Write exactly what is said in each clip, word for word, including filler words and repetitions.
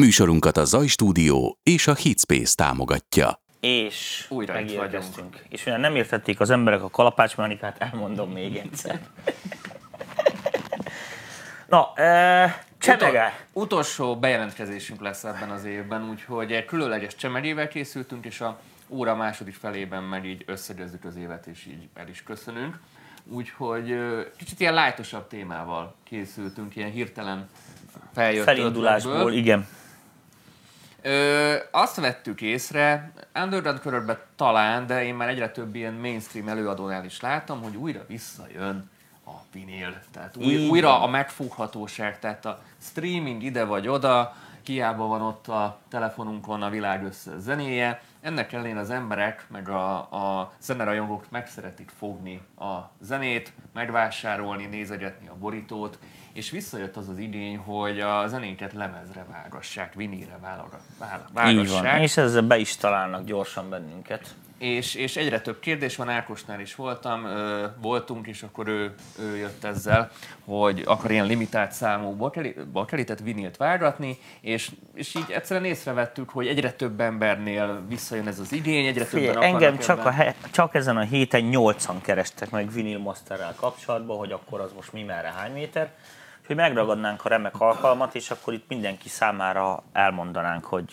Műsorunkat a Zai Stúdió és a Heat támogatja. És újra megérkeztünk. És olyan nem értették az emberek a kalapácsmechanikát, elmondom még egyszer. Na, e, csemege! Utol, utolsó bejelentkezésünk lesz ebben az évben, úgyhogy különleges csemegével készültünk, és a óra második felében meg így összegyezzük az évet, és így el is köszönünk. Úgyhogy kicsit ilyen lightosabb témával készültünk, ilyen hirtelen feljött felindulásból, ötletből. Igen. Ö, azt vettük észre, underground körökben talán, de én már egyre több ilyen mainstream előadónál is láttam, hogy újra visszajön a vinyl. Tehát új, újra a megfoghatóság, tehát a streaming ide vagy oda, hiába van ott a telefonunkon a világ össze zenéje. Ennek ellenére az emberek, meg a, a zenerajongók meg szeretik fogni a zenét, megvásárolni, nézegetni a borítót, és visszajött az az igény, hogy a zenéket lemezre vágassák, vinilre vágassák. Így van, és ezzel be is találnak gyorsan bennünket. És, és egyre több kérdés van, Ákosnál is voltam, ö, voltunk, és akkor ő, ő jött ezzel, hogy akar ilyen limitált számú bakeli, bakelitett vinilt vágatni, és, és így egyszerűen észrevettük, hogy egyre több embernél visszajön ez az igény, egyre Fé, többen akarnak. Engem csak, a he, csak ezen a héten nyolcan kerestek meg vinyl masterrel kapcsolatban, hogy akkor az most mi merre, hány méter, hogy megragadnánk a remek alkalmat, és akkor itt mindenki számára elmondanánk, hogy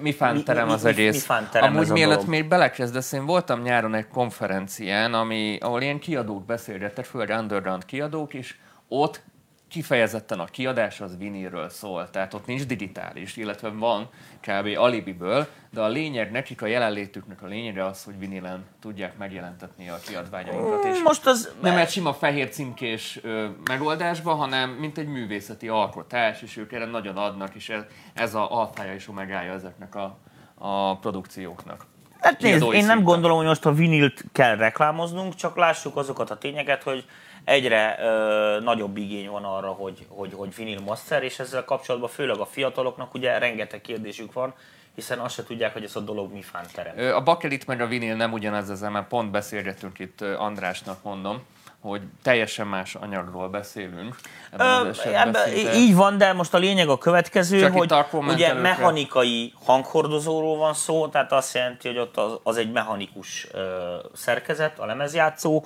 mi fánterem az egész. Mi, mi fánterem Amúgy ez a mielőtt dolog. Még belekezdesz, én voltam nyáron egy konferencián, ami, ahol ilyen kiadók beszélgettek, főleg underground kiadók, és ott kifejezetten a kiadás az vinilről szól, tehát ott nincs digitális, illetve van kb. Alibiből, de a lényeg nekik, a jelenlétüknek a lényege az, hogy vinilen tudják megjelentetni a kiadványainkat. És most az... nem egy sima fehér címkés ö, megoldásba, hanem mint egy művészeti alkotás, és ők erre nagyon adnak, és ez, ez a alfája és omegája ezeknek a, a produkcióknak. Hát nézd, én nem szinten. Gondolom, hogy most a vinilt kell reklámoznunk, csak lássuk azokat a tényeket, hogy egyre ö, nagyobb igény van arra, hogy, hogy, hogy vinyl master, és ezzel kapcsolatban főleg a fiataloknak ugye rengeteg kérdésük van, hiszen azt se tudják, hogy ez a dolog mi fánterem. A bakelit meg a vinyl nem ugyanaz ezzel, mert pont beszélgetünk itt Andrásnak, mondom, hogy teljesen más anyagról beszélünk. Ö, ebbe, így van, de most a lényeg a következő, csak hogy ugye előkre. Mechanikai hanghordozóról van szó, tehát azt jelenti, hogy ott az, az egy mechanikus ö, szerkezet, a lemezjátszó.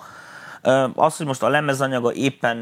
Az, hogy most a lemezanyaga éppen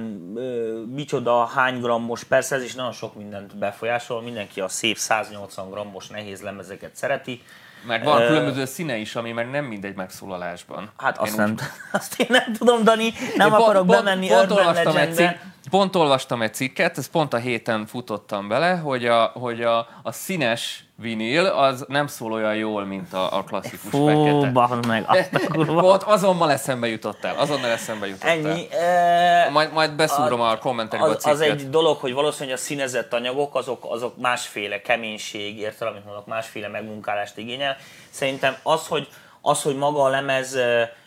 micsoda, hány grammos, persze ez is nagyon sok mindent befolyásol, mindenki a szép száznyolcvan grammos nehéz lemezeket szereti. Meg van uh, különböző színe is, ami meg nem mindegy megszólalásban. Hát én azt, nem, azt én nem tudom, Dani, nem pont, akarok pont, bemenni pont Urban Legendbe. Pont olvastam egy cikket, ezt pont a héten futottam bele, hogy a, hogy a, a színes vinil az nem szól olyan jól, mint a, a klasszikus fú, fekete. Fú, meg azt a kurva. Azonnal eszembe jutottál, azonnal eszembe jutottál. Ennyi. E, majd, majd beszúrom a, a kommentekbe a cikket. Az egy dolog, hogy valószínűleg a színezett anyagok, azok, azok másféle keménység, értelem, amit mondok, másféle megmunkálást igényel. Szerintem az, hogy, az, hogy maga a lemez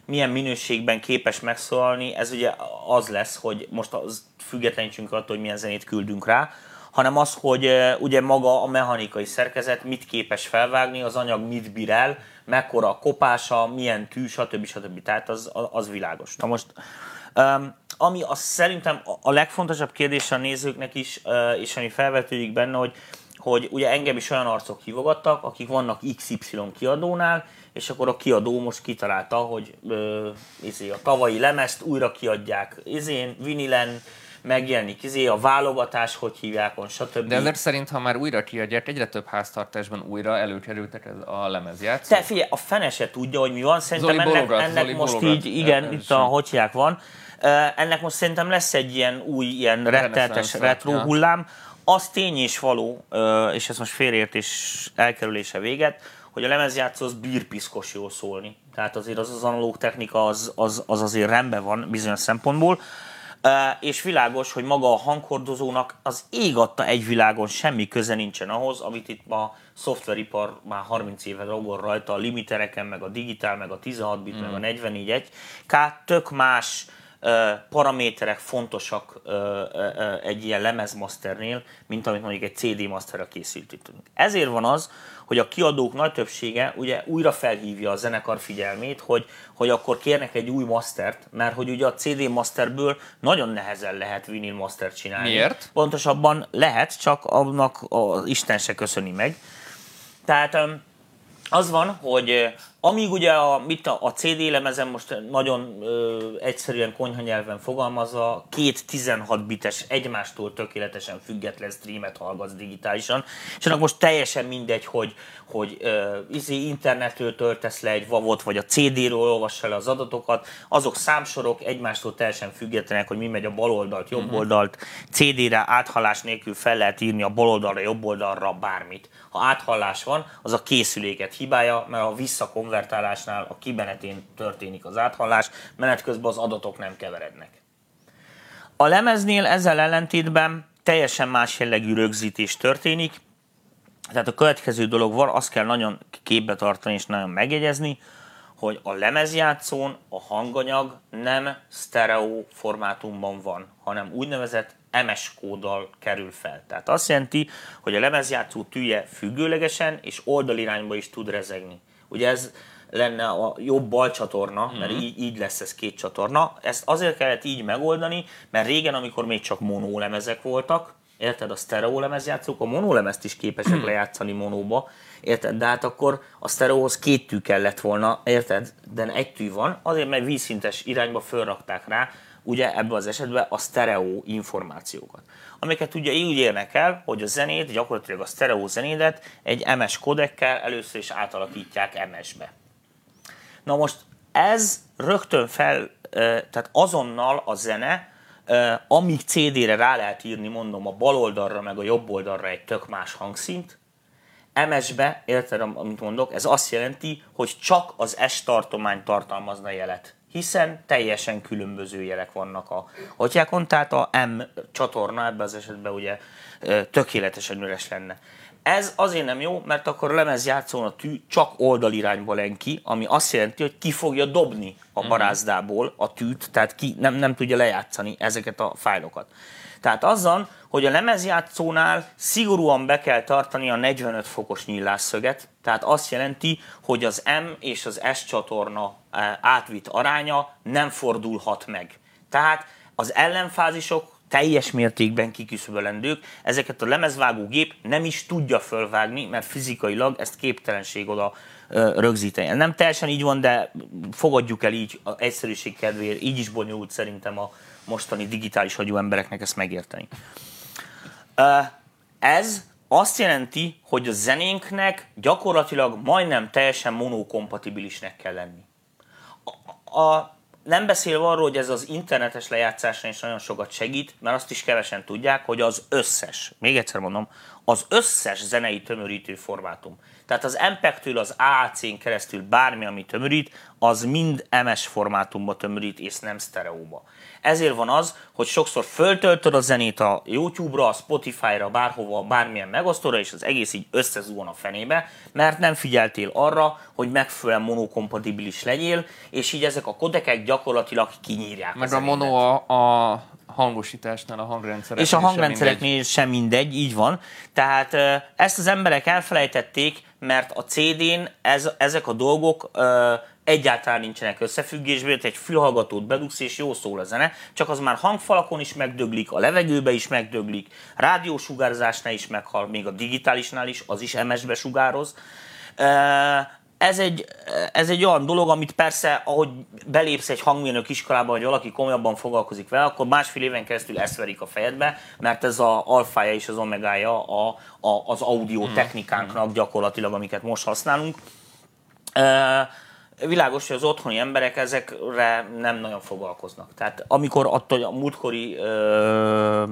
milyen minőségben képes megszólalni, ez ugye az lesz, hogy most az függetlenítsünk attól, hogy milyen zenét küldünk rá, hanem az, hogy ugye maga a mechanikai szerkezet mit képes felvágni, az anyag mit bír el, mekkora a kopása, milyen tű, stb. Stb. Tehát az, az világos. Na most, ami az szerintem a legfontosabb kérdés a nézőknek is, és ami felvetődik benne, hogy, hogy ugye engem is olyan arcok hívogattak, akik vannak iksz ipszilon kiadónál, és akkor a kiadó most kitalálta, hogy ö, izé, a tavalyi lemezt újra kiadják izén, vinilen, megjelenik izé, a válogatás, hogy hívják, stb. De ezek szerint, ha már újra kiadják, egyre több háztartásban újra előkerültek a lemezjátszó. Te figyelj, a fene se tudja, hogy mi van, szerintem Zoli ennek, bologat, ennek most bologat. Így, igen, el, itt el, a hogy hívják van, ennek most szerintem lesz egy ilyen új, ilyen rettenetes retro hullám. Az tény és való, és ez most félreértés elkerülése véget, hogy a lemezjátszó az bírpiszkos jól szólni. Tehát azért az az analóg technika az, az, az azért rendben van bizonyos szempontból. E, és világos, hogy maga a hanghordozónak az ég adta egy világon semmi köze nincsen ahhoz, amit itt ma a szoftveripar már harminc éve ragol rajta, a limitereken, meg a digitál, meg a tizenhat bit, mm. meg a negyvennégy egy ká, tök más paraméterek fontosak egy ilyen lemezmasternél, mint amit mondjuk egy cé dé masterra készítettünk. Ezért van az, hogy a kiadók nagy többsége ugye újra felhívja a zenekar figyelmét, hogy, hogy akkor kérnek egy új mastert, mert hogy ugye a cé dé masterből nagyon nehezen lehet vinyl mastert csinálni. Miért? Pontosabban lehet, csak annak az Isten se köszöni meg. Tehát az van, hogy amíg ugye a, mit a, a cé dé lemezen most nagyon ö, egyszerűen konyhanyelven fogalmazva, két tizenhat bites egymástól tökéletesen független streamet hallgatsz digitálisan, és annak most teljesen mindegy, hogy, hogy ö, izi internetről töltesz le egy vavot, vagy a cé dé-ről olvass el az adatokat, azok számsorok egymástól teljesen függetlenek, hogy mi megy a bal oldalt, jobb oldalt, cé dé-re áthallás nélkül fel lehet írni a bal oldalra, jobb oldalra bármit. Ha áthallás van, az a készüléket hibája, mert a visszakonvertálásnál a kibenetén történik az áthallás, menet közben az adatok nem keverednek. A lemeznél ezzel ellentétben teljesen más jellegű rögzítés történik, tehát a következő dolog van, azt kell nagyon képbe tartani és nagyon megjegyezni, hogy a lemezjátszón a hanganyag nem sztereó formátumban van, hanem úgynevezett em es kóddal kerül fel. Tehát azt jelenti, hogy a lemezjátszó tűje függőlegesen és oldalirányba is tud rezegni. Ugye ez lenne a jobb bal csatorna, mert mm-hmm. így, így lesz ez két csatorna. Ezt azért kellett így megoldani, mert régen, amikor még csak monólemezek voltak, érted, a sztereólemez játszók, a monólemezt is képesek lejátszani monóba, érted, de hát akkor a sztereóhoz két tű kellett volna, érted, de egy tű van, azért mert vízszintes irányba fölrakták rá, ugye ebben az esetben a sztereó információkat. Amiket ugye így érnek el, hogy a zenét, gyakorlatilag a sztereó zenédet egy em es kodekkel először is átalakítják em es-be. Na most ez rögtön fel, tehát azonnal a zene, amíg cé dé-re rá lehet írni, mondom, a bal oldalra meg a jobb oldalra egy tök más hangszint, em es-be, érted, amit mondok, ez azt jelenti, hogy csak az S tartomány tartalmazna jelet, hiszen teljesen különböző jelek vannak a atyákon, tehát a M csatorna ebben az esetben ugye tökéletesen üres lenne. Ez azért nem jó, mert akkor a lemezjátszón a tű csak oldalirányba len ki, ami azt jelenti, hogy ki fogja dobni a barázdából a tűt, tehát ki nem, nem tudja lejátszani ezeket a fájlokat. Tehát azzal, hogy a lemezjátszónál szigorúan be kell tartani a negyvenöt fokos nyílásszöget, tehát azt jelenti, hogy az M és az S csatorna átvitt aránya nem fordulhat meg. Tehát az ellenfázisok teljes mértékben kiküszöbölendők, ezeket a lemezvágógép nem is tudja fölvágni, mert fizikailag ezt képtelenség oda rögzíteni. Nem teljesen így van, de fogadjuk el így az egyszerűség kedvéért, így is bonyolult szerintem a mostani digitális agyú embereknek ezt megérteni. Ez azt jelenti, hogy a zenénknek gyakorlatilag majdnem teljesen monokompatibilisnek kell lenni. A, a, nem beszélve arról, hogy ez az internetes lejátszásra is nagyon sokat segít, mert azt is kevesen tudják, hogy az összes, még egyszer mondom, az összes zenei tömörítő formátum. Tehát az em peg-től az á á cén keresztül bármi, ami tömörít, az mind em es formátumba tömörít, és nem sztereóba. Ezért van az, hogy sokszor föltöltöd a zenét a YouTube-ra, a Spotify-ra, bárhova, bármilyen megosztóra, és az egész így összezúvan a fenébe, mert nem figyeltél arra, hogy megfelelően monokompatibilis legyél, és így ezek a kodekek gyakorlatilag kinyírják. Meg a, a mono a, a hangosításnál, a hangrendszereknél és a hangrendszereknél sem mindegy, így van. Tehát ezt az emberek elfelejtették, mert a cé dén ez, ezek a dolgok ö, egyáltalán nincsenek összefüggésben, egy fülhallgatót bedugsz és jó szól a zene, csak az már hangfalakon is megdöglik, a levegőbe is megdöglik, rádiósugárzásnál is meghal, még a digitálisnál is, az is em es-be sugároz. Ö, Ez egy, ez egy olyan dolog, amit persze, ahogy belépsz egy hangmérnök iskolába, vagy valaki komolyabban foglalkozik vele, akkor másfél éven keresztül ezt verik a fejedbe, mert ez az alfája és az omegája a, a, az audio technikánknak gyakorlatilag, amiket most használunk. E, világos, hogy az otthoni emberek ezekre nem nagyon foglalkoznak. Tehát amikor attól a múltkori... E,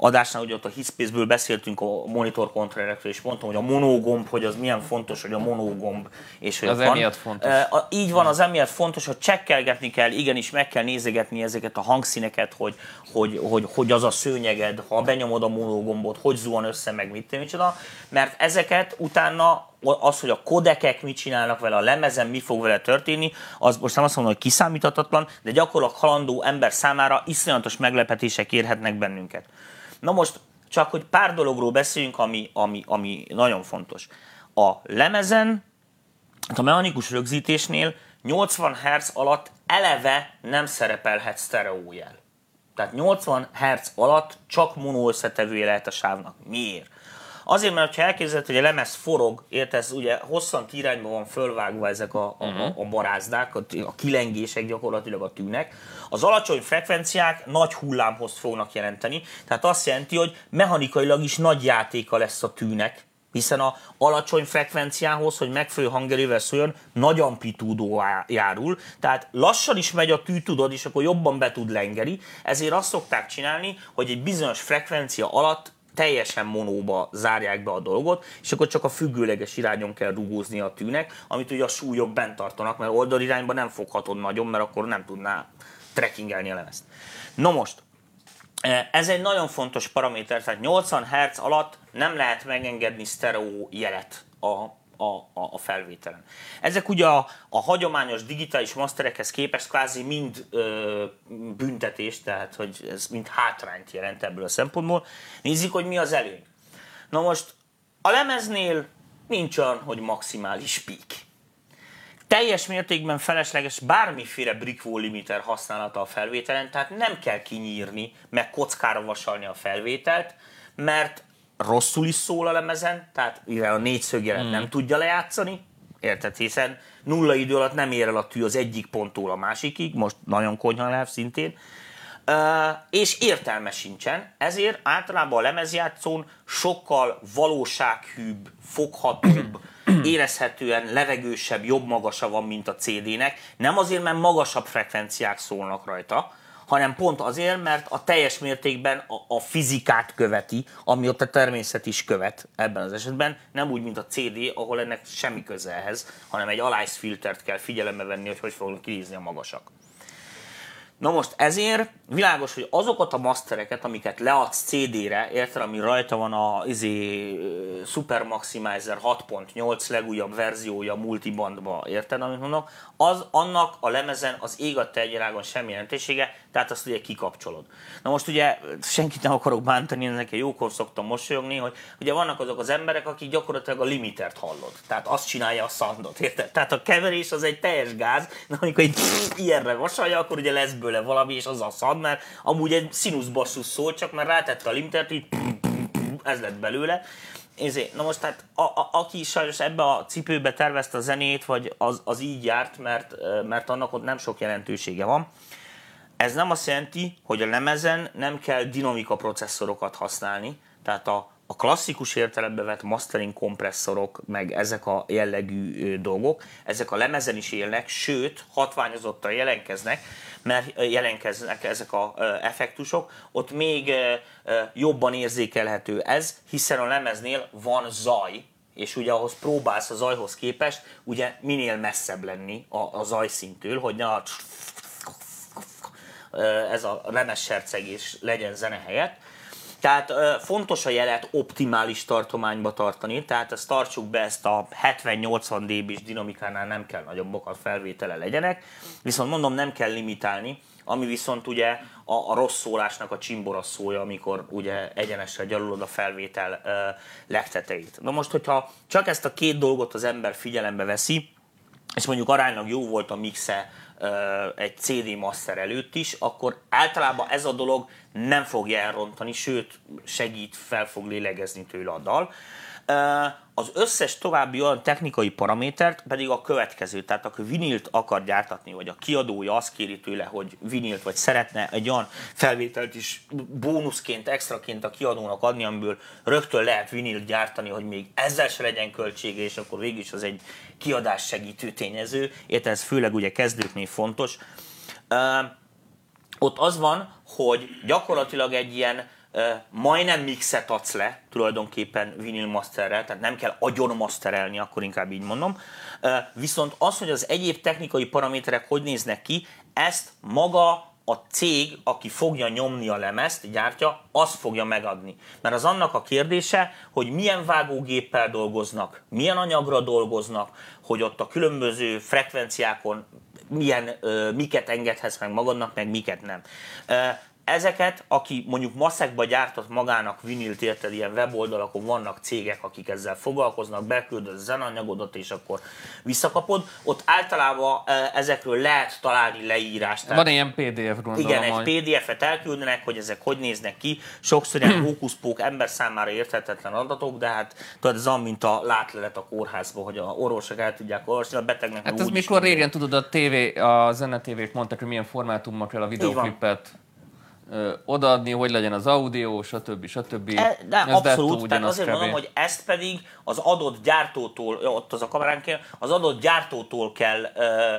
adásnál, ugye ott a Heatspace-ből beszéltünk a monitor kontrollerekről, és mondtam, hogy a monogomb, hogy az milyen fontos, hogy a monogomb. És hogy az emiatt fontos. E, így van, az emiatt fontos, hogy csekkelgetni kell, igenis meg kell nézegetni ezeket a hangszíneket, hogy hogy, hogy, hogy az a szőnyeged, ha benyomod a monogombot, hogy zuhan össze, meg mit micsoda, mert ezeket utána az, hogy a kodekek mit csinálnak vele, a lemezen mi fog vele történni, az most nem azt mondom, hogy kiszámíthatatlan, de gyakorlatilag halandó ember számára iszonyatos meglepetések érhetnek bennünket. Na most csak, hogy pár dologról beszéljünk, ami, ami, ami nagyon fontos. A lemezen, a mechanikus rögzítésnél nyolcvan hertz alatt eleve nem szerepelhet sztereójel. Tehát nyolcvan hertz alatt csak mono összetevője lehet a sávnak. Miért? Azért, mert ha elképzeled, hogy a lemez forog, érted, ez ugye hosszant irányban van fölvágva ezek a, a, a barázdák, a, a kilengések gyakorlatilag a tűnek, az alacsony frekvenciák nagy hullámhozt fognak jelenteni, tehát azt jelenti, hogy mechanikailag is nagy játéka lesz a tűnek, hiszen a alacsony frekvenciához, hogy megfelelő hangerővel szóljon, nagy amplitúdó járul, tehát lassan is megy a tű, tudod, és akkor jobban be tud lengeri, ezért azt szokták csinálni, hogy egy bizonyos frekvencia alatt teljesen monóba zárják be a dolgot, és akkor csak a függőleges irányon kell rugózni a tűnek, amit ugye a súlyok bent tartanak, mert oldalirányban nem foghatod nagyon, mert akkor nem tudná trekkingelni a lemezt. Na most, ez egy nagyon fontos paraméter, tehát nyolcvan hertz alatt nem lehet megengedni sztereó jelet a A, a felvételen. Ezek ugye a, a hagyományos digitális masterekhez képest kvázi mind ö, büntetés, tehát hogy ez mind hátrányt jelent ebből a szempontból. Nézzük, hogy mi az előny. Na most a lemeznél nincs olyan, hogy maximális peak. Teljes mértékben felesleges bármiféle brick wall limiter használata a felvételen, tehát nem kell kinyírni, meg kockára vasalni a felvételt, mert rosszul is szól a lemezen, tehát mivel a négyszögjelet hmm. nem tudja lejátszani, érted, hiszen nulla idő alatt nem ér el a tű az egyik ponttól a másikig, most nagyon konyha lehet szintén, uh, és értelme sincsen, ezért általában a lemezjátszón sokkal valósághűbb, foghatóbb, érezhetően levegősebb, jobb magasa van, mint a cé dének, nem azért, mert magasabb frekvenciák szólnak rajta, hanem pont azért, mert a teljes mértékben a, a fizikát követi, ami ott a természet is követ ebben az esetben, nem úgy, mint a cé dé, ahol ennek semmi közelhez, hanem egy alias filtert kell figyelembe venni, hogy hogy fognak kinézni a magasak. Na most ezért világos, hogy azokat a mastereket, amiket leadsz cé dére, érted, ami rajta van a izé, Super Maximizer hat pont nyolc legújabb verziója multibandba, érted, amit mondok, az annak a lemezen az ég a tejgyarágon semmi jelentősége, tehát azt ugye kikapcsolod. Na most ugye senkit nem akarok bántani, ennek jókor szoktam mosolyogni, hogy ugye vannak azok az emberek, akik gyakorlatilag a limitert hallod, tehát azt csinálja a szandot, érted? Tehát a keverés az egy teljes gáz, de amikor így ilyenre vasalja, akkor ugye lesz bőle valami, és az a szand, mert amúgy egy színusz basszus szól, csak már rátette a limitert, így ez lett belőle. Ezért, na most tehát a, a, aki sajnos ebbe a cipőbe tervezte a zenét, vagy az, az így járt, mert, mert annak ott nem sok jelentősége van. Ez nem azt jelenti, hogy a lemezen nem kell dinamika processzorokat használni, tehát a, a klasszikus értelembe vett mastering kompresszorok, meg ezek a jellegű dolgok, ezek a lemezen is élnek, sőt, hatványozottan jelenkeznek, mert jelenkeznek ezek a effektusok, ott még jobban érzékelhető ez, hiszen a lemeznél van zaj, és ugye ahhoz próbálsz a zajhoz képest ugye minél messzebb lenni a, a zajszintől, hogy ne a ez a lemezsercegés legyen zene helyett. Tehát fontos a jelet optimális tartományba tartani, tehát ezt tartsuk be, ezt a hetven-nyolcvan dB-s dinamikánál nem kell nagyobbakat felvétele legyenek, viszont mondom, nem kell limitálni, ami viszont ugye a, a rossz szólásnak a csimbora szója, amikor ugye egyenesre gyalulod a felvétel ö, legtetejét. Na most, hogyha csak ezt a két dolgot az ember figyelembe veszi, és mondjuk aránylag jó volt a mixe egy cé dé master előtt is, akkor általában ez a dolog nem fogja elrontani, sőt segít, fel fog lélegezni tőle a dal. Az összes további olyan technikai paramétert pedig a következő, tehát aki vinilt akar gyártatni, vagy a kiadója azt kéri tőle, hogy vinilt, vagy szeretne egy olyan felvételt is bónuszként, extraként a kiadónak adni, amiből rögtön lehet vinilt gyártani, hogy még ezzel se legyen költsége, és akkor végül is az egy kiadás segítő tényező, érted, ez főleg ugye kezdőknél fontos. Ott az van, hogy gyakorlatilag egy ilyen majdnem mixet adsz le tulajdonképpen vinyl masterrel, tehát nem kell agyon masterelni, akkor inkább így mondom. Viszont az, hogy az egyéb technikai paraméterek hogy néznek ki, ezt maga a cég, aki fogja nyomni a lemezt, gyártja, az fogja megadni. Mert az annak a kérdése, hogy milyen vágógéppel dolgoznak, milyen anyagra dolgoznak, hogy ott a különböző frekvenciákon milyen, miket engedhetsz meg magadnak, meg miket nem. Ezeket, aki mondjuk maszekba gyártott magának vinilt, érted, ilyen weboldalakon vannak cégek, akik ezzel foglalkoznak, beküldöd zenanyagodat, és akkor visszakapod. Ott általában ezekről lehet találni leírást. Van ilyen pé dé ef, gondolom. Igen, egy majd. pé dé efet elküldenek, hogy ezek hogy néznek ki. Sokszor ilyen hókuszpók, ember számára érthetetlen adatok, de hát tudod, ez az, mint a látlelet a kórházban, hogy a orvosok el tudják olvasni, a betegnek hát ez mikor régen tudod, a tévé, a zenetévét mondták, hogy milyen formátumban kell a videóklipet odaadni, hogy legyen az audio, stb. stb. E, de ez abszolút, tehát azért kevés. Mondom, hogy ezt pedig az adott gyártótól, ott az a kamerán kell, az adott gyártótól kell uh,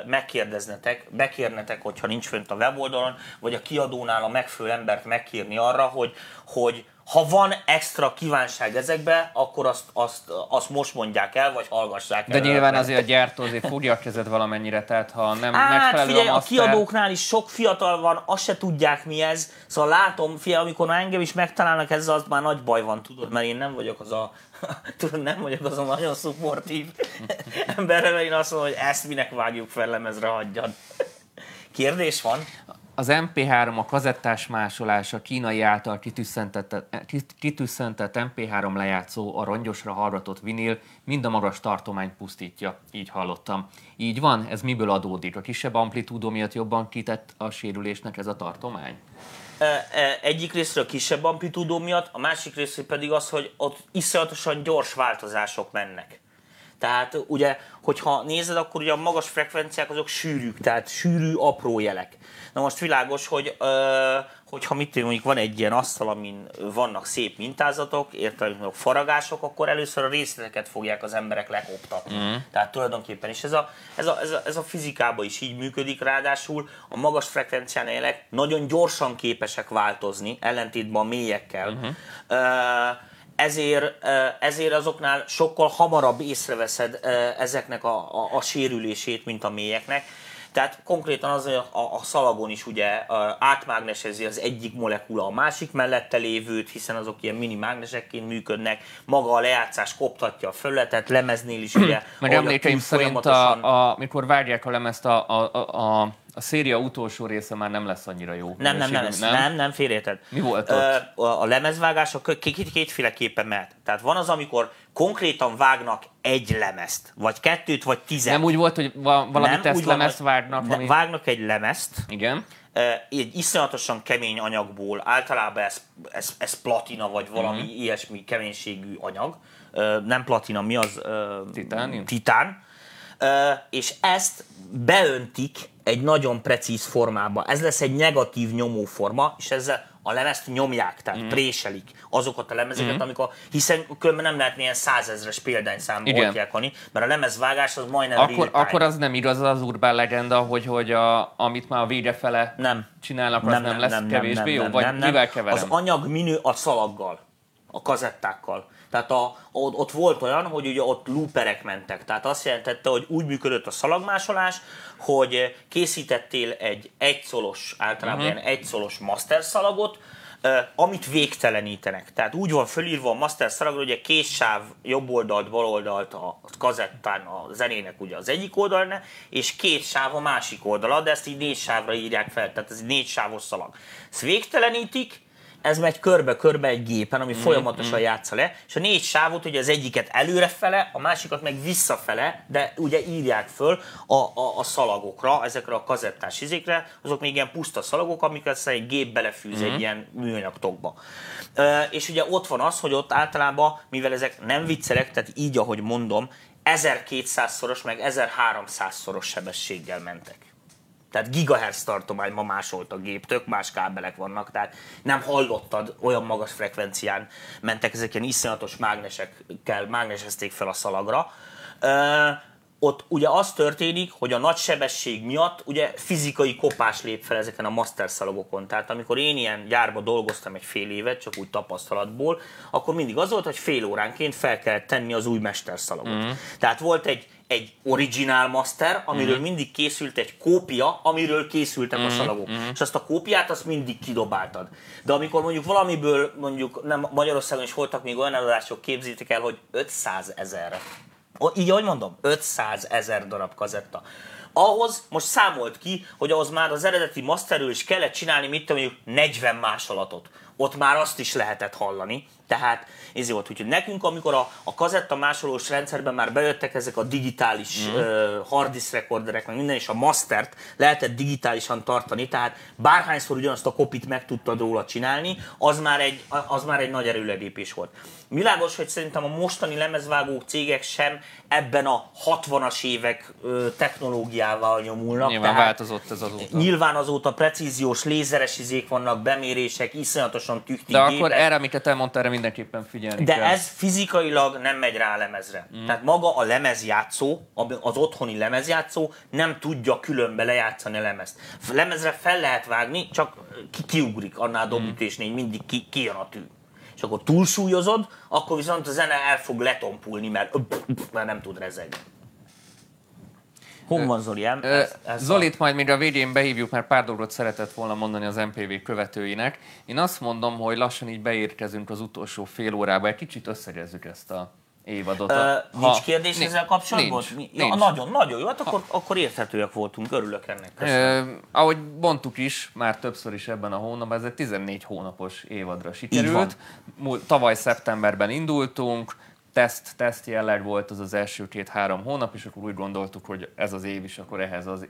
megkérdeznetek, bekérnetek, hogyha nincs fönt a weboldalon, vagy a kiadónál a megfelelő embert megkérni arra, hogy, hogy ha van extra kívánság ezekbe, akkor azt, azt, azt most mondják el, vagy hallgassák de el. De nyilván el. azért a gyártó azért fogja a kezed valamennyire, tehát ha nem Á, megfelelő figyelj, a master... a kiadóknál is sok fiatal van, azt se tudják mi ez. Szóval látom, figyelj, amikor engem is megtalálnak ezzel, az már nagy baj van, tudod, mert én nem vagyok az a... Tudod, nem vagyok azon nagyon szupportív emberre, mert én azt mondom, hogy ezt minek vágjuk fel, lemezre hagyjad. Kérdés van? Az em pé három, a kazettás másolás, a kínai által kitüsszentett em pé három lejátszó, a rongyosra harratott vinil mind a magas tartományt pusztítja, így hallottam. Így van? Ez miből adódik? A kisebb amplitúdó miatt jobban kitett a sérülésnek ez a tartomány? Egyik részről kisebb amplitúdó miatt, a másik részről pedig az, hogy ott iszonyatosan gyors változások mennek. Tehát ugye, hogyha nézed, akkor ugye a magas frekvenciák azok sűrűk, tehát sűrű, apró jelek. Na most világos, hogy ö, hogyha mit tűnik, mondjuk van egy ilyen asztal, amin vannak szép mintázatok, értelemben faragások, akkor először a részleteket fogják az emberek lekoptatni. Mm. Tehát tulajdonképpen is ez a, ez, a, ez, a, ez a fizikában is így működik, ráadásul a magas frekvencián jelek nagyon gyorsan képesek változni, ellentétben a mélyekkel. Mm-hmm. Ö, Ezért, ezért azoknál sokkal hamarabb észreveszed ezeknek a, a, a sérülését, mint a mélyeknek. Tehát konkrétan az, hogy a, a szalagon is ugye átmágnesezi az egyik molekula a másik mellette lévőt, hiszen azok ilyen mini mágnesekként működnek, maga a lejátszás koptatja a felületet, lemeznél is ugye... Meg emlékeim szerint, a, a, mikor vágják a lemezt a... a, a, a... A széria utolsó része már nem lesz annyira jó. Nem, nem, nem, nem, nem, nem félérted. Mi volt ott? A lemezvágás a két, kétféleképpen mehet. Tehát van az, amikor konkrétan vágnak egy lemezt, vagy kettőt, vagy tizet. Nem úgy volt, hogy valami tesztlemezt vágnak? Valami... Vágnak egy lemezt. Igen. Egy iszonyatosan kemény anyagból, általában ez, ez, ez platina, vagy valami uh-huh. ilyesmi keménységű anyag. Nem platina, mi az? Titán. Titán. És ezt beöntik egy nagyon precíz formába. Ez lesz egy negatív nyomóforma, és ezzel a lemezt nyomják, tehát mm. préselik azokat a lemezeket, mm. amikor, hiszen különben nem lehetne ilyen százezres példányszámban oltjákolni, mert a lemezvágás az majdnem akkor, akkor az nem igaz az urban legenda, hogy, hogy a, amit már a vége fele nem. csinálnak, az nem, nem, nem lesz nem, kevésbé nem, jó? Nem, vagy nem, nem. Mivel keverem? Az anyag minő a szalaggal, a kazettákkal. Tehát a, ott volt olyan, hogy ugye ott looperek mentek. Tehát azt jelentette, hogy úgy működött a szalagmásolás, hogy készítettél egy egyszolos, általában uh-huh. ilyen egyszolos master szalagot, amit végtelenítenek. Tehát úgy van fölírva a master szalagra, hogy a két sáv jobb oldalt, bal oldalt a kazettán, a zenének ugye az egyik oldalán, és két sáv a másik oldala, de ezt így négy sávra írják fel, tehát ez egy négy sávos szalag. Ezt végtelenítik, ez megy körbe-körbe egy gépen, ami mm, folyamatosan mm. játsza le, és a négy sávot ugye az egyiket előrefele, a másikat meg visszafele, de ugye írják föl a, a, a szalagokra, ezekre a kazettás izékre, azok még ilyen puszta szalagok, amiket aztán egy gép belefűz mm. egy ilyen műanyagtokba. E, és ugye ott van az, hogy ott általában, mivel ezek nem viccelek, tehát így, ahogy mondom, ezerkétszázszoros meg ezerháromszázszoros sebességgel mentek. Tehát gigahertz tartomány ma másolt a gép, tök más kábelek vannak, tehát nem hallottad, olyan magas frekvencián mentek, ezek ilyen iszonyatos mágnesekkel mágnesezték fel a szalagra. ott ugye az történik, hogy a nagy sebesség miatt ugye fizikai kopás lép fel ezeken a master szalagokon. Tehát amikor én ilyen gyárba dolgoztam egy fél évet, csak úgy tapasztalatból, akkor mindig az volt, hogy fél óránként fel kellett tenni az új mester szalagot. Mm. Tehát volt egy egy original master, amiről mm. mindig készült egy kópia, amiről készültek mm. a szalagok. Mm. És azt a kópiát, azt mindig kidobáltad. De amikor mondjuk valamiből, mondjuk nem, Magyarországon is voltak még olyan eladások, képzítik el, hogy ötszázezer. Így ahogy mondom, ötszázezer darab kazetta. Ahhoz most számolt ki, hogy ahhoz már az eredeti masterről is kellett csinálni, mit tudom, mondjuk negyven másolatot. Ott már azt is lehetett hallani. Tehát ez volt, hogy nekünk, amikor a, a kazetta másolós rendszerben már bejöttek ezek a digitális mm. uh, hard disk recorderek, meg minden, és a mastert lehetett digitálisan tartani, tehát bárhányszor ugyanazt a kopit meg tudtad róla csinálni, az már egy, az már egy nagy erőlépés volt. Világos, hogy szerintem a mostani lemezvágó cégek sem ebben a hatvanas évek uh, technológiával nyomulnak. Nyilván tehát változott ez azóta. Nyilván azóta precíziós, lézeres izék vannak, bemérések, iszonyatosan tüchtig. De gépek. Akkor erre, amiket elmondtál, erre mindenképpen figyelni De kell. Ez fizikailag nem megy rá a lemezre. Mm. Tehát maga a lemezjátszó, az otthoni lemezjátszó nem tudja különbe lejátszani a lemezt. Lemezre fel lehet vágni, csak ki- kiugrik annál a dobütésnél, mindig ki- kijön a tű. És akkor túlsúlyozod, akkor viszont a zene el fog letompulni, mert, mert nem tud rezegni. Hon van Zoli? Ez, ez Zolit a... majd még a végén behívjuk, mert pár dolgot szeretett volna mondani az em pé vé követőinek. Én azt mondom, hogy lassan így beérkezünk az utolsó fél órába, egy kicsit összegezzük ezt a évadot. Ö, nincs ha, kérdés nincs, ezzel kapcsolatban? Nincs, ja, nincs. Nagyon, nagyon jó, hát akkor, akkor érthetőek voltunk, örülök ennek. Ö, ahogy mondtuk is, már többször is ebben a hónapban, ez egy tizennégy hónapos évadra sikerült. Tavaly szeptemberben indultunk, Teszt, teszt jelleg volt az az első két-három hónap, és akkor úgy gondoltuk, hogy ez az év is akkor ehhez az,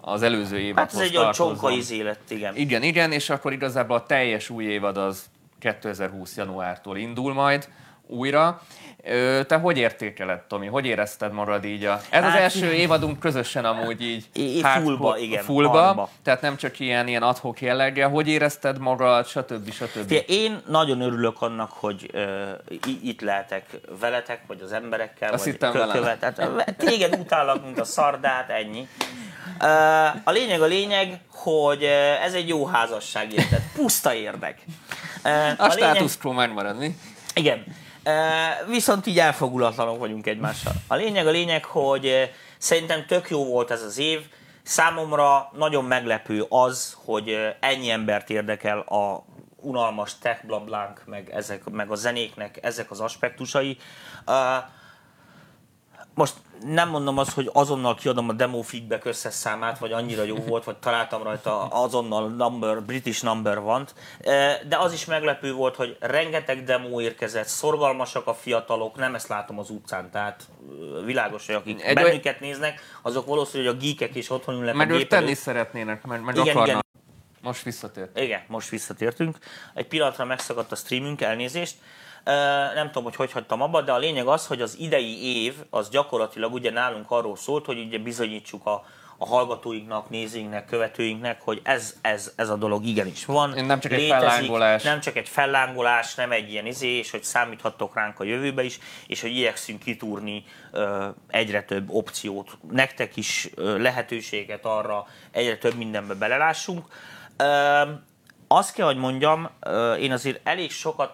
az előző évadhoz tartozom. Hát ez egy olyan csonka izé lett, igen. Igen, igen, és akkor igazából a teljes új évad az kétezer-húsz januártól indul majd újra. Te hogy értékeled, Tomi? Hogy érezted magad így a... Ez hát, az első évadunk közösen amúgy így... Hát, fullba, igen. Fullba, tehát nem csak ilyen, ilyen ad-hoc jelleggel. Hogy érezted magad, stb. stb. Én nagyon örülök annak, hogy uh, itt lehetek veletek, vagy az emberekkel, azt vagy követ. Téged utállak, mint a szardát, ennyi. Uh, a lényeg a lényeg, hogy uh, ez egy jó házasság érdek. Puszta érdek. Uh, a a státusz quo megmarad, mi? Igen. Viszont így elfogulatlanok vagyunk egymással. A lényeg a lényeg, hogy szerintem tök jó volt ez az év. Számomra nagyon meglepő az, hogy ennyi embert érdekel a unalmas tech blablánk, meg, ezek, meg a zenéknek ezek az aspektusai. Most nem mondom azt, hogy azonnal kiadom a demo feedback összesszámát, vagy annyira jó volt, vagy találtam rajta azonnal number, British number one-t, de az is meglepő volt, hogy rengeteg demo érkezett, szorgalmasak a fiatalok, nem ezt látom az utcán, tehát világos, hogy akik Egy bennünket oly... néznek, azok valószínűleg a geekek is otthon ülnek meg a gép előtt. Tenni szeretnének, meg, meg igen, akarnak. Igen. Most visszatértünk. Igen, most visszatértünk. Egy pillanatra megszakadt a streamünk, elnézést. Uh, nem tudom, hogy hogy hagytam abba, de a lényeg az, hogy az idei év az gyakorlatilag ugye nálunk arról szólt, hogy ugye bizonyítsuk a, a hallgatóinknak, nézőinknek, követőinknek, hogy ez, ez, ez a dolog igenis van. Nem csak létezik, egy fellángolás. Nem csak egy fellángolás, nem egy ilyen izé, és hogy számíthattok ránk a jövőbe is, és hogy igyekszünk kitúrni uh, egyre több opciót. Nektek is uh, lehetőséget arra, egyre több mindenbe belelássunk. Uh, azt kell, hogy mondjam, uh, én azért elég sokat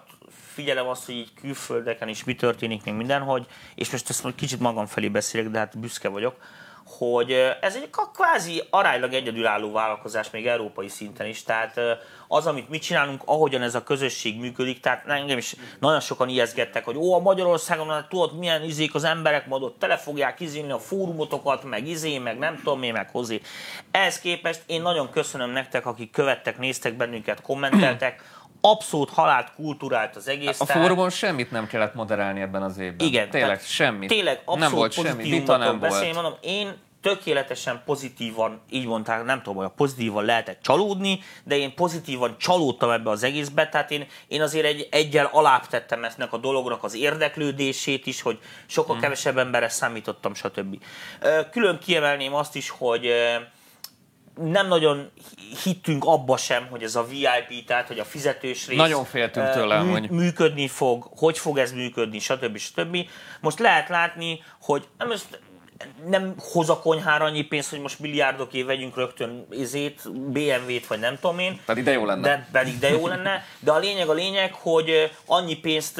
figyelem azt, hogy így külföldeken is mi történik még mindenhogy, és most ezt kicsit magam felé beszélek, de hát büszke vagyok, hogy ez egy kvázi aránylag egyedülálló vállalkozás még európai szinten is, tehát az, amit mi csinálunk, ahogyan ez a közösség működik, tehát engem is nagyon sokan ijeszgettek, hogy ó, a Magyarországon, hát tudod, milyen izék az emberek, majd ott tele fogják izélni a fórumotokat, meg izé, meg nem tudom én, meg hozzé. Ehhez képest én nagyon köszönöm nektek, akik követtek, néztek bennünket, kommenteltek, abszolút halált kultúrált az egész. A fórumon semmit nem kellett moderálni ebben az évben. Igen. Tényleg semmit. Tényleg abszolút pozitívumban beszélni. Mondom, én tökéletesen pozitívan, így mondták, nem tudom, hogy a pozitívan lehetett csalódni, de én pozitívan csalódtam ebbe az egészbe, tehát én, én azért egy, egyel alább tettem ennek a dolognak az érdeklődését is, hogy sokkal hmm. kevesebb emberre számítottam, stb. Külön kiemelném azt is, hogy nem nagyon hittünk abba sem, hogy ez a vé i pé, tehát hogy a fizetős rész nagyon féltünk tőle, mű, működni fog, hogy fog ez működni, stb. Stb. Most lehet látni, hogy nem, nem hoz a konyhára annyi pénzt, hogy most milliárdoké vegyünk rögtön izét, bé em vét, vagy nem tudom én. Pedig de jó lenne. De, pedig de jó lenne. De a lényeg a lényeg, hogy annyi pénzt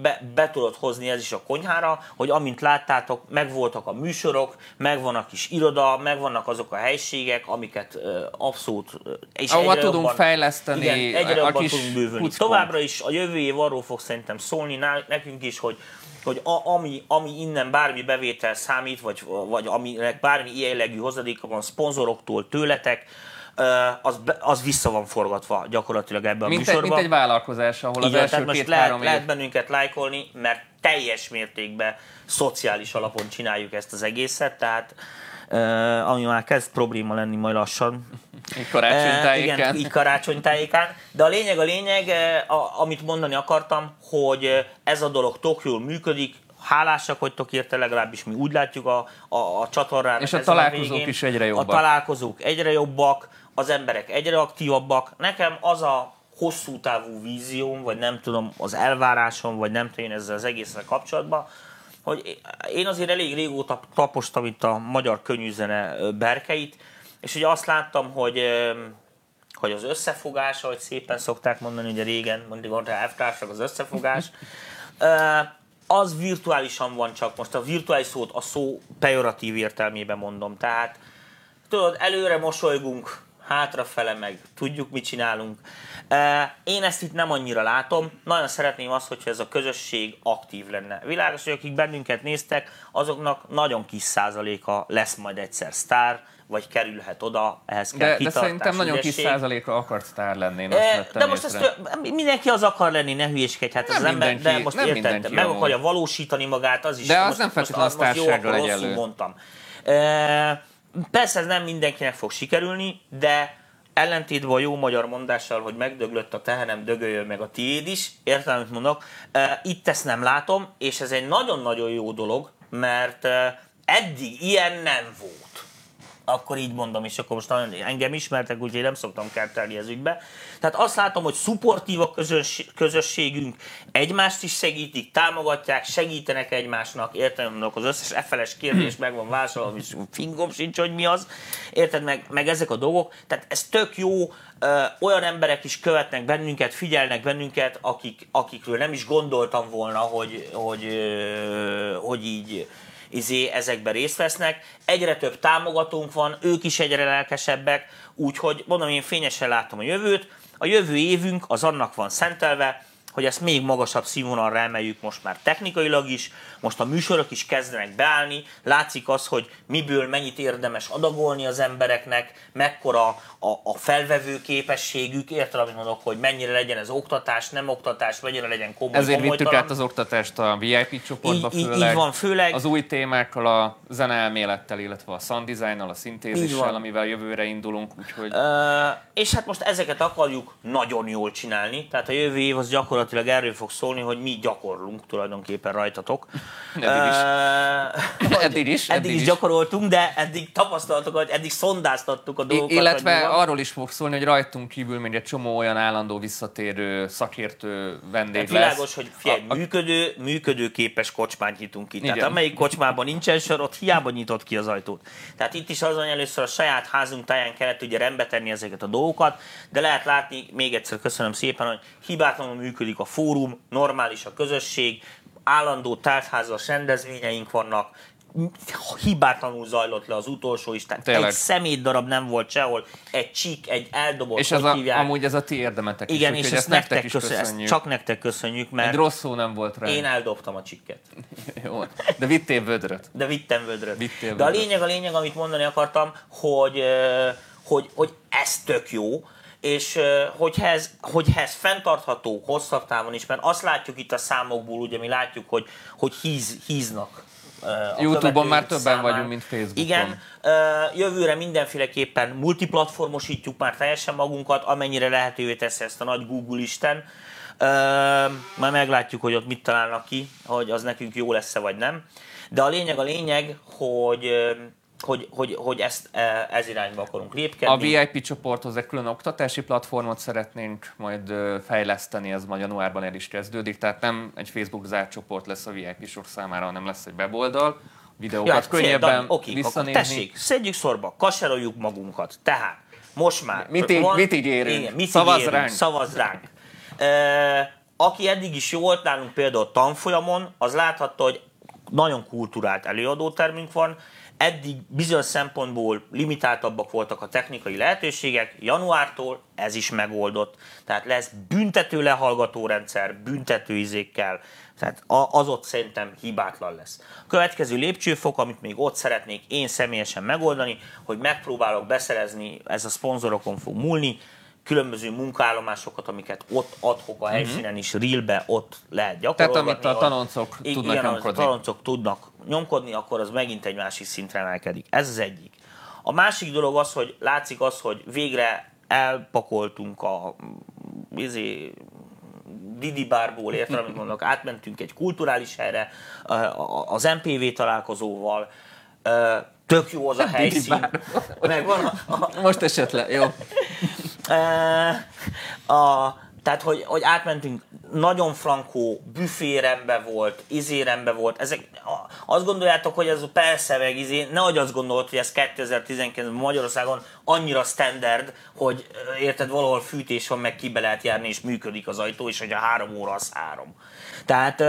be, be tudod hozni ez is a konyhára, hogy amint láttátok, megvoltak a műsorok, megvan a kis iroda, megvannak azok a helységek, amiket abszolút... És ahova egyre tudunk jobban, fejleszteni. Igen, egyre a jobban tudunk bővülni. Puckon. Továbbra is a jövő év arról fog szerintem szólni nekünk is, hogy hogy a, ami, ami innen bármi bevétel számít, vagy, vagy aminek bármi jellegű hozadéka van, szponzoroktól, tőletek, az, az vissza van forgatva gyakorlatilag ebben mint a műsorban. Egy, mint egy vállalkozás, ahol igen, az első tehát most lehet, lehet bennünket lájkolni, mert teljes mértékben szociális alapon csináljuk ezt az egészet, tehát Uh, ami már kezd probléma lenni majd lassan. Így karácsonytájékán. Uh, igen, így karácsonytájékán. De a lényeg, a lényeg, a, amit mondani akartam, hogy ez a dolog tök jól működik, hálásak vagytok érte, legalábbis mi úgy látjuk a, a, a csatornának. És a találkozók a végén, is egyre jobbak. A találkozók egyre jobbak, az emberek egyre aktívabbak. Nekem az a hosszú távú vízióm, vagy nem tudom, az elvárásom, vagy nem tudom én ezzel az egészre kapcsolatban, hogy én azért elég régóta tapostam itt a magyar könnyűzene berkeit, és ugye azt láttam, hogy, hogy az összefogás, ahogy szépen szokták mondani, ugye régen, mondjuk van rá elvtársak, az összefogás, az virtuálisan van csak most. A virtuális szót a szó pejoratív értelmében mondom. Tehát tudod, előre mosolygunk, hátrafele meg tudjuk, mit csinálunk. Én ezt itt nem annyira látom, nagyon szeretném azt, hogyha ez a közösség aktív lenne. Világos, hogy akik bennünket néztek, azoknak nagyon kis százaléka lesz majd egyszer sztár, vagy kerülhet oda, ehhez kell de, kitartás. De szerintem nagyon ügyesség. Kis százaléka akar sztár lenni. Én azt de most ezt, mindenki az akar lenni, ne hülyéskedj, hát nem az mindenki, ember, de most érted, meg akarja valósítani magát, az is. De most, az nem feltétlenül a sztársággal egyelő. Persze ez nem mindenkinek fog sikerülni, de ellentétben a jó magyar mondással, hogy megdöglött a tehenem, dögöljön meg a tiéd is, értem, amit mondok, itt ezt nem látom, és ez egy nagyon-nagyon jó dolog, mert eddig ilyen nem volt. Akkor így mondom, és akkor most engem ismertek, úgyhogy nem szoktam kártelni ez ügybe. Tehát azt látom, hogy szupportív a közösségünk, egymást is segítik, támogatják, segítenek egymásnak, értem, mondok, az összes efeles kérdés meg van válaszolva, és fingom sincs, hogy mi az, érted, meg, meg ezek a dolgok. Tehát ez tök jó, olyan emberek is követnek bennünket, figyelnek bennünket, akik, akikről nem is gondoltam volna, hogy, hogy, hogy így... Izé, ezekben részt vesznek, egyre több támogatónk van, ők is egyre lelkesebbek, úgyhogy mondom, én fényesen látom a jövőt. A jövő évünk az annak van szentelve, hogy ezt még magasabb színvonalra emeljük most már technikailag is, most a műsorok is kezdenek beállni, látszik az, hogy miből mennyit érdemes adagolni az embereknek, mekkora a, a felvevő képességük, érted, amit mondok, hogy mennyire legyen ez oktatás, nem oktatás, mennyire legyen komoly. Ezért vittük át az oktatást a vé i pé csoportba így, főleg, így van, főleg, az új témákkal, a zeneelmélettel, illetve a sound designnal, a szintézissel, amivel jövőre indulunk. Úgyhogy... Uh, és hát most ezeket akarjuk nagyon jól csinálni, tehát a jövő év az gyakorlatilag erről fog szólni, hogy mi gyakorlunk tulajdonképpen rajtatok. Eddig is. Uh, eddig is, eddig is gyakoroltunk, de eddig tapasztalatokat, eddig szondáztattuk a dolgokat. Illetve arról is fog szólni, hogy rajtunk kívül még egy csomó olyan állandó visszatérő szakértő vendég hát lesz. Világos, hogy figyelj, a, a... működő, működőképes kocsmát nyitunk ki. Igen. Tehát amelyik kocsmában nincsen sor, ott hiába nyitott ki az ajtót. Tehát itt is azon először a saját házunk táján kellett ugye rendbe tenni ezeket a dolgokat, de lehet látni, még egyszer köszönöm szépen, hogy hibátlanul működik a fórum, normális a közösség, állandó tártházas rendezvényeink vannak, hibátlanul zajlott le az utolsó is, tehát tényleg. Egy szemétdarab nem volt sehol, egy csík, egy eldobott, és ez a, amúgy ez a ti érdemetek igen, is, és ezt, ezt nektek is köszönjük. köszönjük. Csak nektek köszönjük, mert egy rossz szó nem volt rá. Én eldobtam a csíket. Jó, de vittél vödröt. De vittem vödröt. Vittél vödröt. De a lényeg, a lényeg, amit mondani akartam, hogy, hogy, hogy ez tök jó, és hogyha ez, hogyha ez fenntartható hosszabb távon is, mert azt látjuk itt a számokból, ugye mi látjuk, hogy, hogy híz, híznak. YouTube-on már többen számán. Vagyunk, mint Facebookon. Igen, jövőre mindenféleképpen multiplatformosítjuk már teljesen magunkat, amennyire lehetővé teszi ezt a nagy Google Isten. Már meglátjuk, hogy ott mit találnak ki, hogy az nekünk jó lesz-e vagy nem. De a lényeg a lényeg, hogy... Hogy, hogy, hogy ezt ez irányba akarunk lépkedni. A vé i pé csoporthoz egy külön oktatási platformot szeretnénk majd fejleszteni, ez majd januárban el is kezdődik, tehát nem egy Facebook zárt csoport lesz a vé i pé-sok számára, hanem lesz egy weboldal, videókat ja, könnyebben oké, visszanézni. Tessék, szedjük sorba, kaseroljuk magunkat. Tehát most már. Mit, így, van, mit ígérünk? Igen, mit szavaz ígérünk, ránk. Szavaz ránk. E, aki eddig is jó volt nálunk például tanfolyamon, az láthatta, hogy nagyon kulturált előadótermünk van. Eddig bizonyos szempontból limitáltabbak voltak a technikai lehetőségek, januártól ez is megoldott. Tehát lesz büntető lehallgatórendszer, büntető izékkel, tehát az ott szerintem hibátlan lesz. A következő lépcsőfok, amit még ott szeretnék én személyesen megoldani, hogy megpróbálok beszerezni, ez a szponzorokon fog múlni, különböző munkaállomásokat, amiket ott adhok a helyszínen is, reelbe ott lehet gyakorolgatni. Tehát amit a tanoncok tudnak igen, nyomkodni. Igen, a tanoncok tudnak nyomkodni, akkor az megint egy másik szintre emelkedik. Ez az egyik. A másik dolog az, hogy látszik az, hogy végre elpakoltunk a izé, Didi bárból, értem, amit mondok, átmentünk egy kulturális helyre, az em pé vé találkozóval, tök jó az a helyszín. Megvan a, a... Most esett le, jó. A, tehát, hogy, hogy átmentünk, nagyon frankó, büférembe volt, izérembe volt. Ezek, azt gondoljátok, hogy ez persze meg izé, nehogy azt gondolt, hogy ez kétezer-tizenkilencben Magyarországon annyira standard, hogy érted, valahol fűtés van, meg ki be lehet járni, és működik az ajtó, és hogy a három óra az három. Tehát...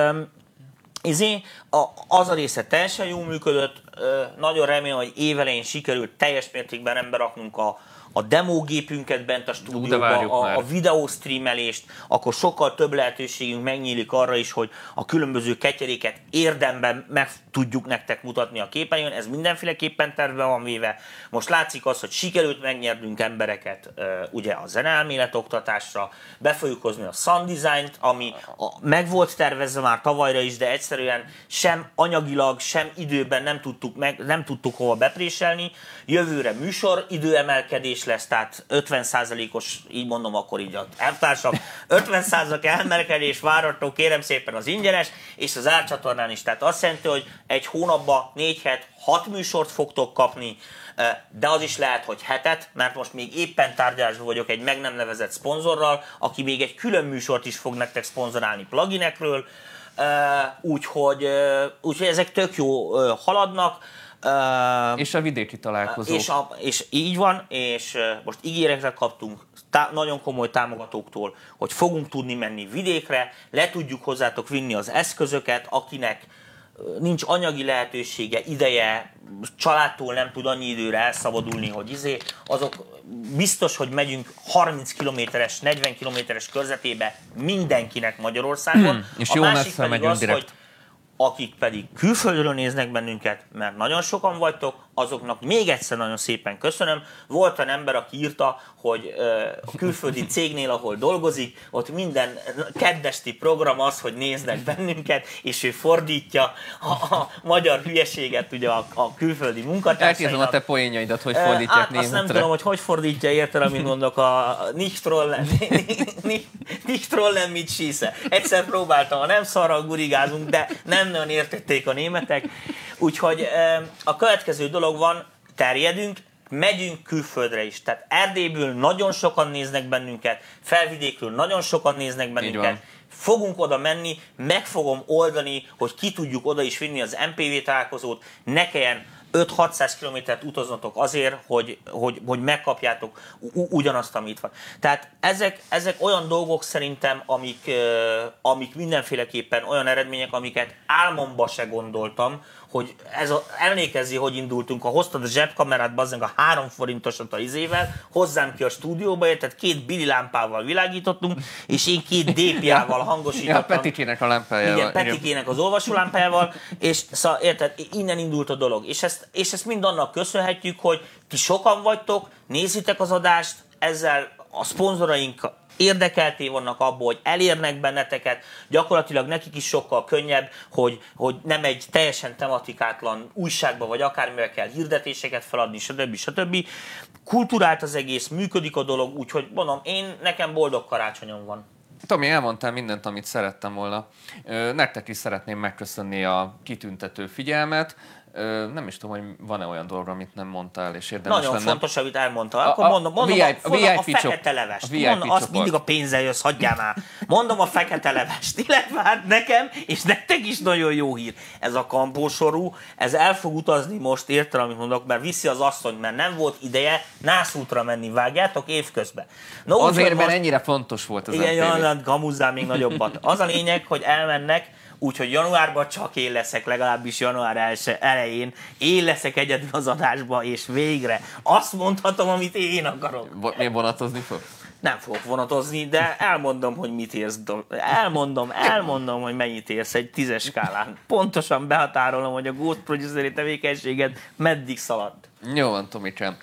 Izé, a, az a része teljesen jól működött, ö, nagyon remélem, hogy évelején sikerült teljes mértékben rendbe raknunk a, a demógépünket bent a stúdióba, a, a videóstreamelést, akkor sokkal több lehetőségünk megnyílik arra is, hogy a különböző ketyeréket érdemben meg tudjuk nektek mutatni a képernyőn, ez mindenféleképpen terve van véve. Most látszik az, hogy sikerült megnyernünk embereket ö, ugye a zeneelmélet oktatásra, be fogjuk hozni a sound designt, ami a, meg volt tervezve már tavalyra is, de egyszerűen sem anyagilag, sem időben nem tudtuk, meg, nem tudtuk hova bepréselni. Jövőre műsor időemelkedés lesz, tehát ötven százalékos, így mondom akkor így a elvtársak, ötven százalék elmerkedés várható, kérem szépen az ingyenes, és az árcsatornán is. Tehát azt jelenti, hogy egy hónapban négy hét hat műsort fogtok kapni, de az is lehet, hogy hetet, mert most még éppen tárgyalásban vagyok egy meg nem nevezett szponzorral, aki még egy külön műsort is fog nektek szponzorálni pluginekről, úgyhogy, úgyhogy ezek tök jó haladnak. Uh, és a vidéki találkozók. És, a, és így van, és uh, most ígéretre kaptunk tá- nagyon komoly támogatóktól, hogy fogunk tudni menni vidékre, le tudjuk hozzátok vinni az eszközöket, akinek uh, nincs anyagi lehetősége, ideje, családtól nem tud annyi időre elszabadulni, hogy izé, azok biztos, hogy megyünk harminc kilométeres, negyven kilométeres körzetébe mindenkinek Magyarországon. Hmm, és a jó másik pedig az, direkt. Hogy akik pedig külföldről néznek bennünket, mert nagyon sokan vagytok, azoknak még egyszer nagyon szépen köszönöm. Volt egy ember, aki írta, hogy a külföldi cégnél, ahol dolgozik, ott minden keddesti program az, hogy néznek bennünket, és ő fordítja a, a magyar hülyeséget ugye a, a külföldi munkatársainak. Elkézem a te poénjaidat, hogy fordítják németre. Azt nem tudom, hogy hogy fordítja, érted, amit mondok, a nicht trollen, nicht trollen mit schieße. Egyszer próbáltam, ha nem szarral gurigázunk, de nem nagyon értették a németek. Úgyhogy a következő dolog van, terjedünk, megyünk külföldre is. Tehát Erdélyből nagyon sokan néznek bennünket, Felvidékről nagyon sokan néznek bennünket. Fogunk oda menni, meg fogom oldani, hogy ki tudjuk oda is vinni az em pé vé találkozót, ne kelljen öt-hatszáz kilométert utaznotok azért, hogy, hogy, hogy megkapjátok ugyanazt, ami itt van. Tehát ezek, ezek olyan dolgok szerintem, amik, amik mindenféleképpen olyan eredmények, amiket álmomba se gondoltam, hogy ez a, emlékezzi, hogy indultunk, ha hoztad a zsebkamerát, bazzánk a három forintosat a izével, hozzám ki a stúdióba, érted, két bililámpával világítottunk, és én két dé pé á-val hangosítottam. Ja, a Petikének a lámpájával. Igen, Petikének az olvasólámpájával, és szóval, érted, innen indult a dolog. És ezt, és ezt mind annak köszönhetjük, hogy ti sokan vagytok, nézitek az adást, ezzel a szponzoraink érdekelté vannak abból, hogy elérnek benneteket, gyakorlatilag nekik is sokkal könnyebb, hogy, hogy nem egy teljesen tematikátlan újságba vagy akármivel kell hirdetéseket feladni, stb. stb. Kulturált az egész, működik a dolog, úgyhogy mondom, én, nekem boldog karácsonyom van. Tomi, elmondtál mindent, amit szerettem volna. Nektek is szeretném megköszönni a kitüntető figyelmet. nem is tudom, hogy van-e olyan dolog, amit nem mondtál, és érdemes lenne. Nagyon fontos, amit elmondtál. Akkor mondom, mondom a fekete levest. Azt mindig a pénzzel jössz, hagyjál már. Mondom a fekete levest, illetve hát nekem, és nektek is nagyon jó hír. Ez a kampósorú, ez el fog utazni most, értem, amit mondok, mert viszi az asszony, mert nem volt ideje nászútra menni, vágjátok évközben. No, azért, mert most... ennyire fontos volt az em té vé. Igen, gamuzzál még nagyobbat. Az a lényeg, hogy elmennek, úgyhogy januárban csak én leszek, legalábbis január elején. Én leszek egyedül az adásba, és végre azt mondhatom, amit én akarok. Miért vonatozni fog? Nem fogok vonatozni, de elmondom, hogy mit érsz. Elmondom, elmondom, hogy mennyit érsz egy tízes skálán. Pontosan behatárolom, hogy a Ghost Produceri tevékenységet meddig szaladt. Jó van, Tomikám.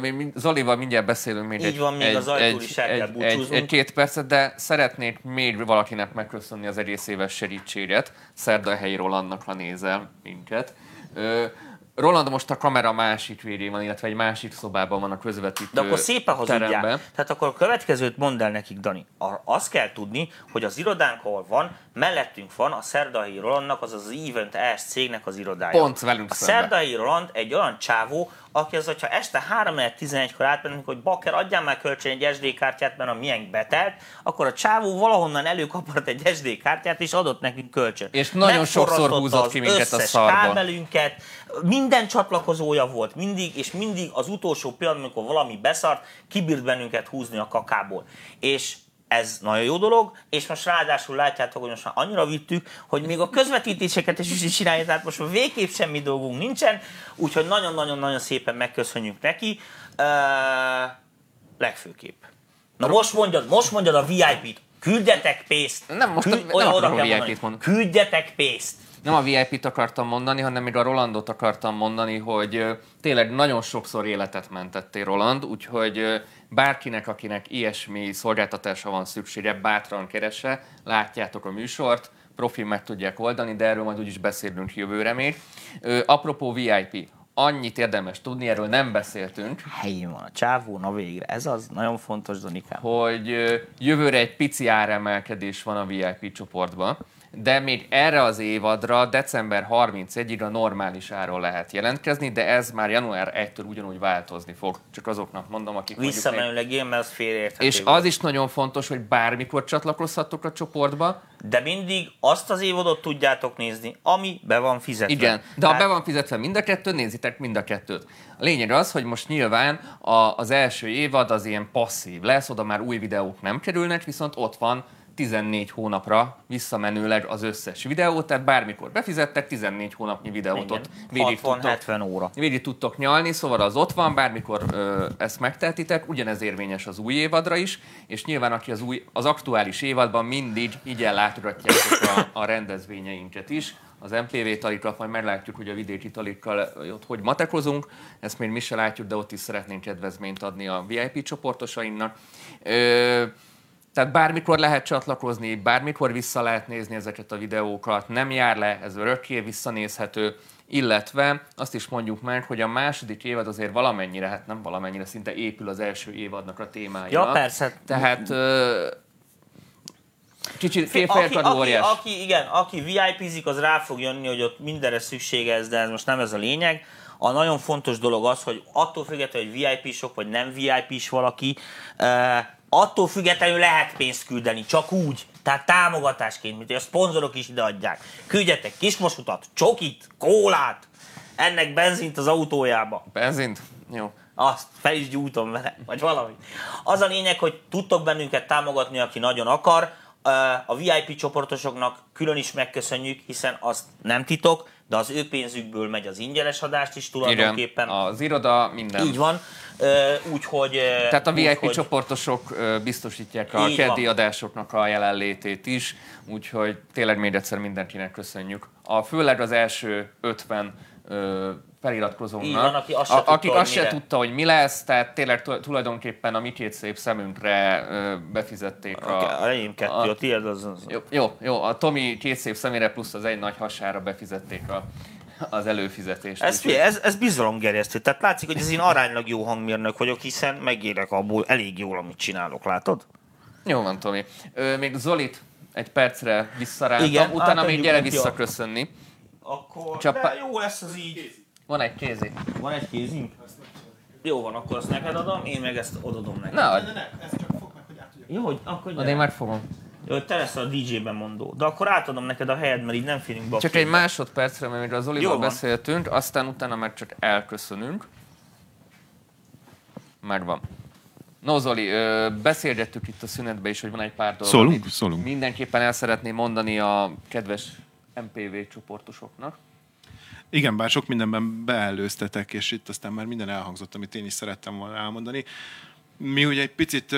Mi Zolival mindjárt beszélünk még. Így egy, van, még egy, az ajtól is el kell búcsúznunk. Egy, egy két percet, de szeretnék még valakinek megköszönni az egész éves segítséget. Szerdai Rolandnak, ha nézel minket. Roland most a kamera másik végén van, illetve egy másik szobában van a közvetítő teremben. De akkor szépen hazudják. Tehát akkor a következőt mondd el nekik, Dani. Azt kell tudni, hogy az irodánk, ahol van, mellettünk van a Szerdai Rolandnak, az az Event S cégnek az irodája. Pont velünk a szemben. A Szerdai Roland egy olyan csávó, aki az, hogyha este három tizenegykor átmennünk, hogy bakker, adjál már kölcsön egy es dé kártyát, mert a miénk betelt, akkor a csávó valahonnan előkapott egy es dé kártyát, és adott nekünk kölcsön. És nagyon sokszor húzott ki minket a szarba. Kábelünket, minden csatlakozója volt mindig, és mindig az utolsó pillanatban, amikor valami beszart, kibírt bennünket húzni a kakából. És ez nagyon jó dolog, és most ráadásul látjátok, hogy most már annyira vittük, hogy még a közvetítéseket is csinálja, tehát most végképp semmi dolgunk nincsen, úgyhogy nagyon-nagyon-nagyon szépen megköszönjük neki. Uh, legfőképp. Na most mondjad, most mondjad a vé i pét, küldjetek pénzt! Nem, most Küld, a, nem akarom a vé i pét mondani. Küldjetek pénzt! Nem a vé i pét akartam mondani, hanem még a Rolandot akartam mondani, hogy tényleg nagyon sokszor életet mentettél, Roland, úgyhogy bárkinek, akinek ilyesmi szolgáltatása van szüksége, bátran keresse, látjátok a műsort, profi meg tudják oldani, de erről majd úgyis beszélünk jövőre még. Apropó vé i pé, annyit érdemes tudni, erről nem beszéltünk. Helyén van a csávó, na végre, ez az nagyon fontos, Donikám. Hogy jövőre egy pici áremelkedés van a vé i pé csoportban, de még erre az évadra december harmincegyedikéig a normális áron lehet jelentkezni, de ez már január elsejétől ugyanúgy változni fog. Csak azoknak mondom, akik visszamenőleg én, mert az félreérthető. És az is nagyon fontos, hogy bármikor csatlakozhatok a csoportba. De mindig azt az évadot tudjátok nézni, ami be van fizetve. Igen, de ha be van fizetve mind a kettőt, nézitek mind a kettőt. A lényeg az, hogy most nyilván a, az első évad az ilyen passzív lesz, oda már új videók nem kerülnek, viszont ott van tizennégy hónapra visszamenőleg az összes videó, tehát bármikor befizettek, tizennégy hónapnyi videót ott végig tudtok, végig tudtok nyalni, szóval az ott van, bármikor ö, ezt megtehetitek, ugyanez érvényes az új évadra is, és nyilván aki az, új, az aktuális évadban mindig így ellátogatjátok a, a rendezvényeinket is, az em pé vé talikat, majd meglátjuk, hogy a vidéki talikkal ott hogy matekozunk, ezt még mi se látjuk, de ott is szeretnénk kedvezményt adni a vé i pé csoportosainknak. Ö, Tehát bármikor lehet csatlakozni, bármikor vissza lehet nézni ezeket a videókat, nem jár le, ez örökké visszanézhető, illetve azt is mondjuk meg, hogy a második évad azért valamennyire, hát nem valamennyire, szinte épül az első évadnak a témájára. Ja, persze. Tehát ö, kicsit félfejlkadó óriás. Aki, aki, igen, aki vé i pézik, az rá fog jönni, hogy ott mindenre szüksége ez, de ez most nem ez a lényeg. A nagyon fontos dolog az, hogy attól függetlenül, hogy vé i pésok vagy nem vé i pés valaki, e- attól függetlenül lehet pénzt küldeni, csak úgy, tehát támogatásként, mint hogy a szponzorok is ideadják. Küldjetek kismosutat, csokit, kólát, ennek benzint az autójába. Benzint? Jó. Azt fel is gyújtom vele, vagy valami. Az a lényeg, hogy tudtok bennünket támogatni, aki nagyon akar. A vé i pé csoportosoknak külön is megköszönjük, hiszen azt nem titok, de az ő pénzükből megy az ingyenes adást is tulajdonképpen. Igen, az iroda, minden. Így van. Úgyhogy... Tehát a vé i pé úgy, csoportosok biztosítják a keddi adásoknak a jelenlétét is, úgyhogy tényleg még egyszer mindenkinek köszönjük. A, főleg az első ötven feliratkozónak, van, aki azt se, a, akik tudta, azt se tudta, hogy mi lesz, tehát tényleg tulajdonképpen a mi két szép szemünkre befizették a... A én kettő, a, a tiéd az... az jó, jó, jó, a Tomi két szép szemére plusz az egy nagy hasára befizették a... az előfizetést. Ez, ez, ez bizalomgerjesztő. Tehát látszik, hogy ez én aránylag jó hangmérnök vagyok, hiszen megérek abból elég jól, amit csinálok, látod? Jó van, Tomi. Ö, még Zolit egy percen visszarántam, utána még gyere visszaköszönni. Akkor Csapa... de jó lesz az így. Van egy kézi. Van egy kézi? Jó van, akkor azt neked adom, én meg ezt odadom neked. Na, de ne, ezt csak fog meg, hogy át tudjak. Jó, hogy akkor gyere. Én megfogom. Jó, te lesz a dé jé-ben mondó. De akkor átadom neked a helyed, mert így nem félünk be. Csak egy másodpercre, mert a Zolival beszéltünk, aztán utána már csak elköszönünk. Már van. No, Zoli, beszélgettük itt a szünetben is, hogy van egy pár dolog. Szólunk, szólunk. Mindenképpen el szeretném mondani a kedves em pé vé csoportosoknak. Igen, bár sok mindenben beellőztetek, és itt aztán már minden elhangzott, amit én is szerettem volna elmondani. Mi ugye egy picit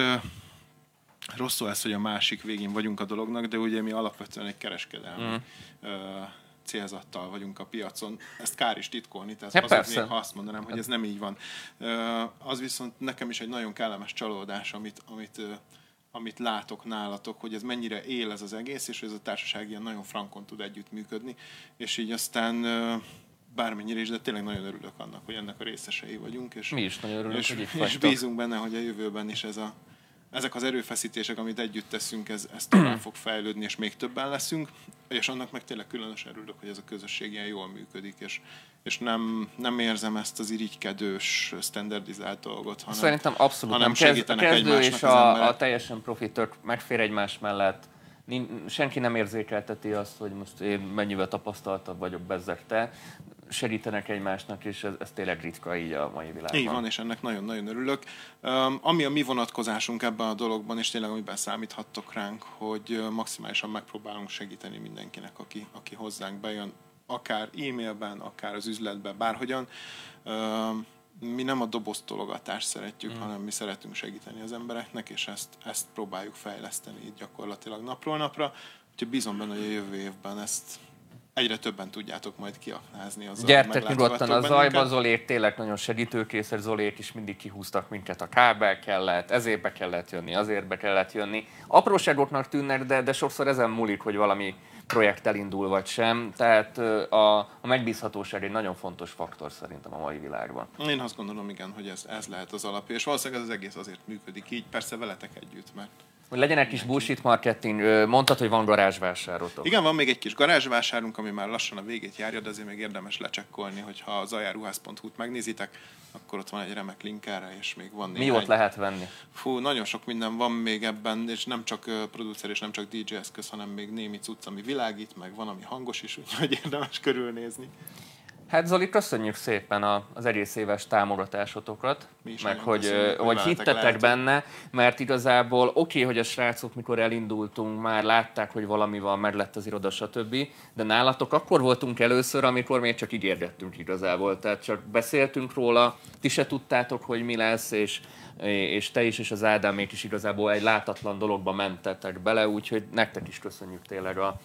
rosszul lesz, hogy a másik végén vagyunk a dolognak, de ugye mi alapvetően egy kereskedelmi mm. célzattal vagyunk a piacon. Ezt kár is titkolni, tehát ja, azért még, ha azt mondanám, hogy ez nem így van. Az viszont nekem is egy nagyon kellemes csalódás, amit, amit, amit látok nálatok, hogy ez mennyire él ez az egész, és hogy ez a társaság ilyen nagyon frankon tud együttműködni, és így aztán bármennyire is, de tényleg nagyon örülök annak, hogy ennek a részesei vagyunk. És mi is nagyon örülünk, és, hogy itt vagytok. És bízunk benne, hogy a jövőben is ez a ezek az erőfeszítések, amit együtt teszünk, ez, ez tovább fog fejlődni, és még többen leszünk, és annak meg tényleg különösen örülök, hogy ez a közösség ilyen jól működik, és, és nem, nem érzem ezt az irigykedős, standardizált dolgot, hanem, szerintem abszolút hanem nem. segítenek Kezd, kezdő egymásnak és az a, emberek. A teljesen profi tört megfér egymás mellett. Senki nem érzékelteti azt, hogy most én mennyivel tapasztaltabb vagyok bezzeg te. Segítenek egymásnak, és ez, ez tényleg ritka így a mai világban. Így van, és ennek nagyon-nagyon örülök. Um, ami a mi vonatkozásunk ebben a dologban, és tényleg amiben számíthattok ránk, hogy maximálisan megpróbálunk segíteni mindenkinek, aki, aki hozzánk bejön, akár e-mailben, akár az üzletben, bárhogyan. Um, mi nem a doboztologatást szeretjük, mm. hanem mi szeretünk segíteni az embereknek, és ezt, ezt próbáljuk fejleszteni így gyakorlatilag napról napra. Úgyhogy bízom benne, hogy a jövő évben ezt egyre többen tudjátok majd kiaknázni. Gyertek nyugodtan a Zajba, Zolék tényleg nagyon segítőkészek, Zolék is mindig kihúztak minket, a kábel kellett, ezért be kellett jönni, azért be kellett jönni. Apróságoknak tűnnek, de, de sokszor ezen múlik, hogy valami projekt elindul vagy sem, tehát a, a megbízhatóság egy nagyon fontos faktor szerintem a mai világban. Én azt gondolom, igen, hogy ez, ez lehet az alapja, és valószínűleg ez az egész azért működik így, persze veletek együtt, mert... Hogy legyen egy kis bullshit marketing, mondtad, hogy van garázsvásárotok. Igen, van még egy kis garázsvásárunk, ami már lassan a végét járja, de azért még érdemes lecsekkolni, hogyha az zajáruház pont hu-t megnézitek, akkor ott van egy remek link erre, és még van néhány. Mi ott lehet venni? Fú, nagyon sok minden van még ebben, és nem csak producer és nem csak dé jé eszköz, hanem még némi cucc, ami világít, meg van, ami hangos is, úgyhogy érdemes körülnézni. Hát Zoli, köszönjük szépen az egész éves támogatásotokat, meg hogy, hogy hittetek benne, mert igazából oké, hogy a srácok, mikor elindultunk, már látták, hogy valamival meg lett az iroda, stb., de nálatok akkor voltunk először, amikor még csak ígérgettünk igazából, tehát csak beszéltünk róla, ti se tudtátok, hogy mi lesz, és, és te is, és az Ádámék is igazából egy látatlan dologba mentetek bele, úgyhogy nektek is köszönjük tényleg a...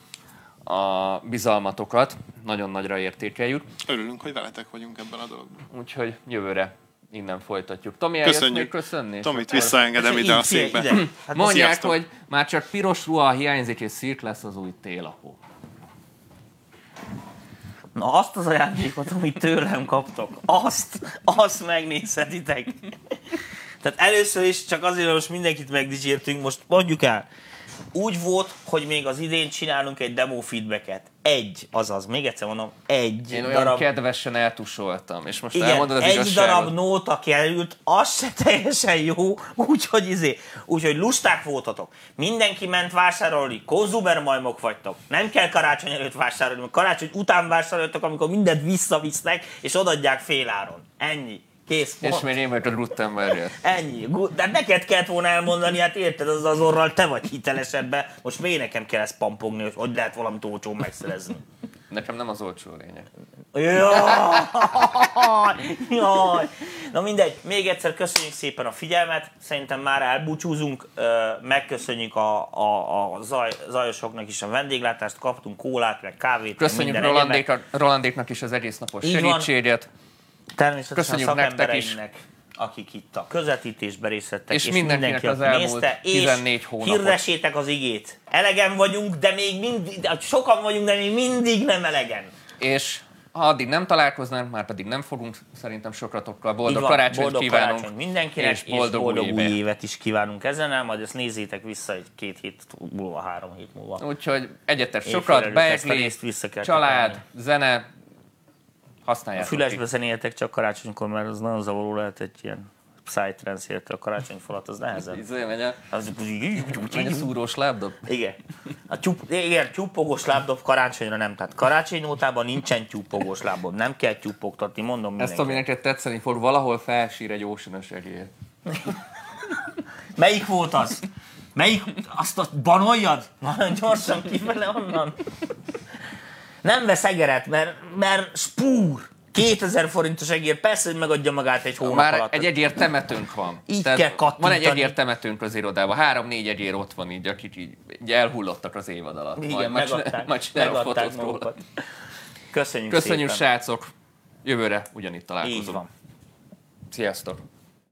a bizalmatokat, nagyon nagyra értékeljük. Örülünk, hogy veletek vagyunk ebben a dologban. Úgyhogy jövőre innen folytatjuk. Tomi, eljössz még köszönni? Tomit visszaengedem ide a székbe. Hát mondják, sziasztok. Hogy már csak piros ruha hiányzik, és szirk lesz az új télapó. Na azt az ajándékot, amit tőlem kaptok, azt, azt megnézhetitek. Tehát először is csak azért, hogy most mindenkit megdicsértünk, most mondjuk el, úgy volt, hogy még az idén csinálunk egy demo feedbacket. Egy, azaz, még egyszer mondom, egy Én darab... Én kedvesen eltusoltam, és most igen, elmondod az igazságot. Igen, egy darab nóta került, az se teljesen jó, úgyhogy izé, úgyhogy lusták voltatok. Mindenki ment vásárolni, konzumermajmok vagytok. Nem kell karácsony előtt vásárolni, karácsony után vásároltok, amikor mindent visszavisznek, és odadják féláron. Ennyi. Kész, és még én vagyok a Guttenberg. Ennyi. De neked kellett volna elmondani, hát érted, az az orral te vagy hitelesebben. Most még nekem kell ezt pampogni, hogy hogy lehet valamit olcsón megszerezni. Nekem nem az olcsó lényeg. Jaj, jaj. Na mindegy, még egyszer köszönjük szépen a figyelmet. Szerintem már elbúcsúzunk. Megköszönjük a, a, a zaj, zajosoknak is a vendéglátást. Kaptunk kólát, meg kávét. Köszönjük minden Rolandék, Rolandéknak is az egész napos segítséget. Természetesen a szakembereinek, akik itt a közvetítésben részt vettek, és, és mindenkinek az elmúlt tizennégy hónapot. Hirdessétek az igét. Elegen vagyunk, de még mindig, sokan vagyunk, de még mindig nem elegen. És Ha addig nem találkoznánk, már pedig nem fogunk, szerintem sokratokkal boldog karácsonyt kívánunk. Boldog mindenkinek, és boldog, és boldog új, új évet. évet is kívánunk ezen, majd ezt nézzétek vissza egy két hét múlva, három hét múlva. Úgyhogy egyetes sokrat, beegli, család, tenni. Zene, használjátok. A fülesbe zenéltek csak karácsonykor, mert az nagyon zavaró lehet egy ilyen psytrance-ért a karácsonyfalat, az nehezebb. Az egy szúrós lábdob? Igen. A tyúp, igen, tyúpogós lábdob karácsonyra nem. Tehát karácsony ótában nincsen tyúpogós lábdob. Nem kell tyúpogtatni, mondom mindenki. Ezt, ami neked tetszeni fog, valahol felsír egy ósönös egér. Melyik volt az? Melyik? Azt a banoljad? Nagyon gyorsan kifele onnan. Nem vesz egeret, mert, mert spúr. kétezer forintos egér, persze, hogy megadja magát egy hónap már alatt. Már egy egér temetőnk van. Így tehát kell kattintani. Van egy egér temetőnk az irodában. Három-négy egér ott van így, akik így, így elhullottak az évad alatt. Igen, megadták. Majd csinálok fotót róla. Köszönjük, Köszönjük szépen. Köszönjük, srácok. Jövőre ugyanitt találkozunk. Így van. Sziasztok.